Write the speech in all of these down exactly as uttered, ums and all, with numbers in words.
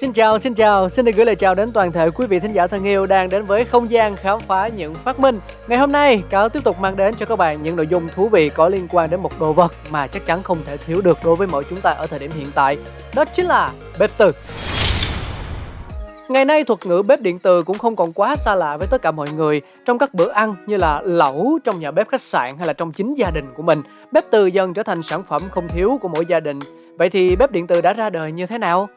Xin chào, xin chào, xin được gửi lời chào đến toàn thể quý vị thính giả thân yêu đang đến với không gian khám phá những phát minh. Ngày hôm nay, Cáo tiếp tục mang đến cho các bạn những nội dung thú vị có liên quan đến một đồ vật mà chắc chắn không thể thiếu được đối với mỗi chúng ta ở thời điểm hiện tại. Đó chính là bếp từ. Ngày nay, thuật ngữ bếp điện từ cũng không còn quá xa lạ với tất cả mọi người. Trong các bữa ăn như là lẩu, trong nhà bếp khách sạn hay là trong chính gia đình của mình, bếp từ dần trở thành sản phẩm không thiếu của mỗi gia đình. Vậy thì bếp điện từ đã ra đời như thế nào?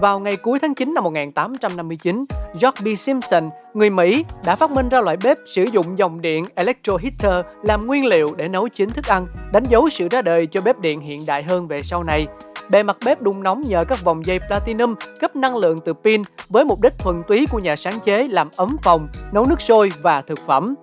Vào ngày cuối tháng chín năm một nghìn tám trăm năm mươi chín, George B. Simpson, người Mỹ, đã phát minh ra loại bếp sử dụng dòng điện electro heater làm nguyên liệu để nấu chín thức ăn, đánh dấu sự ra đời cho bếp điện hiện đại hơn về sau này. Bề mặt bếp đun nóng nhờ các vòng dây platinum cấp năng lượng từ pin với mục đích thuần túy của nhà sáng chế làm ấm phòng, nấu nước sôi và thực phẩm.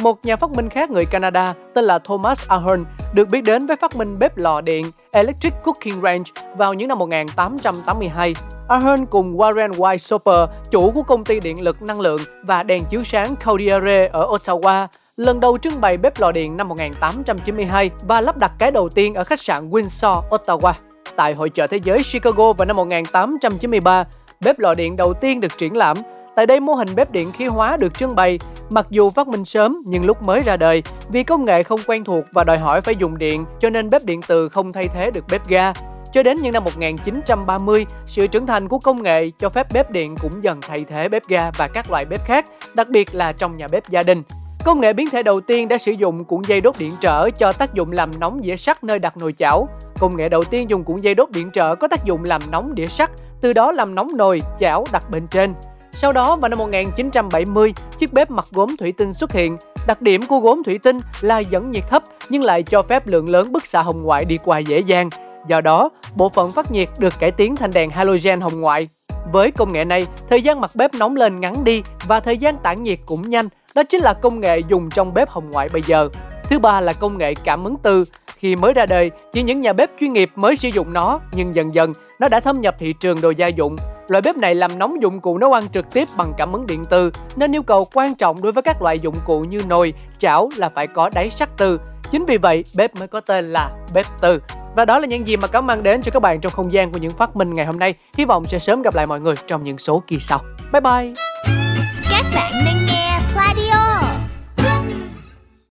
Một nhà phát minh khác người Canada tên là Thomas Ahern được biết đến với phát minh bếp lò điện Electric Cooking Range vào những năm một nghìn tám trăm tám mươi hai. Ahern cùng Warren White Soper, chủ của công ty điện lực năng lượng và đèn chiếu sáng Kodiare ở Ottawa, lần đầu trưng bày bếp lò điện năm một nghìn tám trăm chín mươi hai và lắp đặt cái đầu tiên ở khách sạn Windsor, Ottawa. Tại hội chợ thế giới Chicago vào năm một nghìn tám trăm chín mươi ba, bếp lò điện đầu tiên được triển lãm. Tại đây, mô hình bếp điện khí hóa được trưng bày. Mặc dù phát minh sớm nhưng lúc mới ra đời, vì công nghệ không quen thuộc và đòi hỏi phải dùng điện, cho nên bếp điện từ không thay thế được bếp ga. Cho đến những năm một nghìn chín trăm ba mươi, sự trưởng thành của công nghệ cho phép bếp điện cũng dần thay thế bếp ga và các loại bếp khác, đặc biệt là trong nhà bếp gia đình. Công nghệ biến thể đầu tiên đã sử dụng cuộn dây đốt điện trở cho tác dụng làm nóng đĩa sắt nơi đặt nồi chảo. Công nghệ đầu tiên dùng cuộn dây đốt điện trở có tác dụng làm nóng đĩa sắt, từ đó làm nóng nồi, chảo đặt bên trên. Sau đó, vào năm một nghìn chín trăm bảy mươi, chiếc bếp mặt gốm thủy tinh xuất hiện. Đặc điểm của gốm thủy tinh là dẫn nhiệt thấp nhưng lại cho phép lượng lớn bức xạ hồng ngoại đi qua dễ dàng. Do đó, bộ phận phát nhiệt được cải tiến thành đèn halogen hồng ngoại. Với công nghệ này, thời gian mặt bếp nóng lên ngắn đi và thời gian tản nhiệt cũng nhanh. Đó chính là công nghệ dùng trong bếp hồng ngoại bây giờ. Thứ ba là công nghệ cảm ứng từ. Khi mới ra đời, chỉ những nhà bếp chuyên nghiệp mới sử dụng nó, nhưng dần dần nó đã thâm nhập thị trường đồ gia dụng. Loại bếp này làm nóng dụng cụ nấu ăn trực tiếp bằng cảm ứng điện từ, nên yêu cầu quan trọng đối với các loại dụng cụ như nồi, chảo là phải có đáy sắt từ. Chính vì vậy, bếp mới có tên là bếp từ. Và đó là những gì mà Cáo mang đến cho các bạn trong không gian của những phát minh ngày hôm nay. Hy vọng sẽ sớm gặp lại mọi người trong những số kỳ sau. Bye bye! Các bạn nên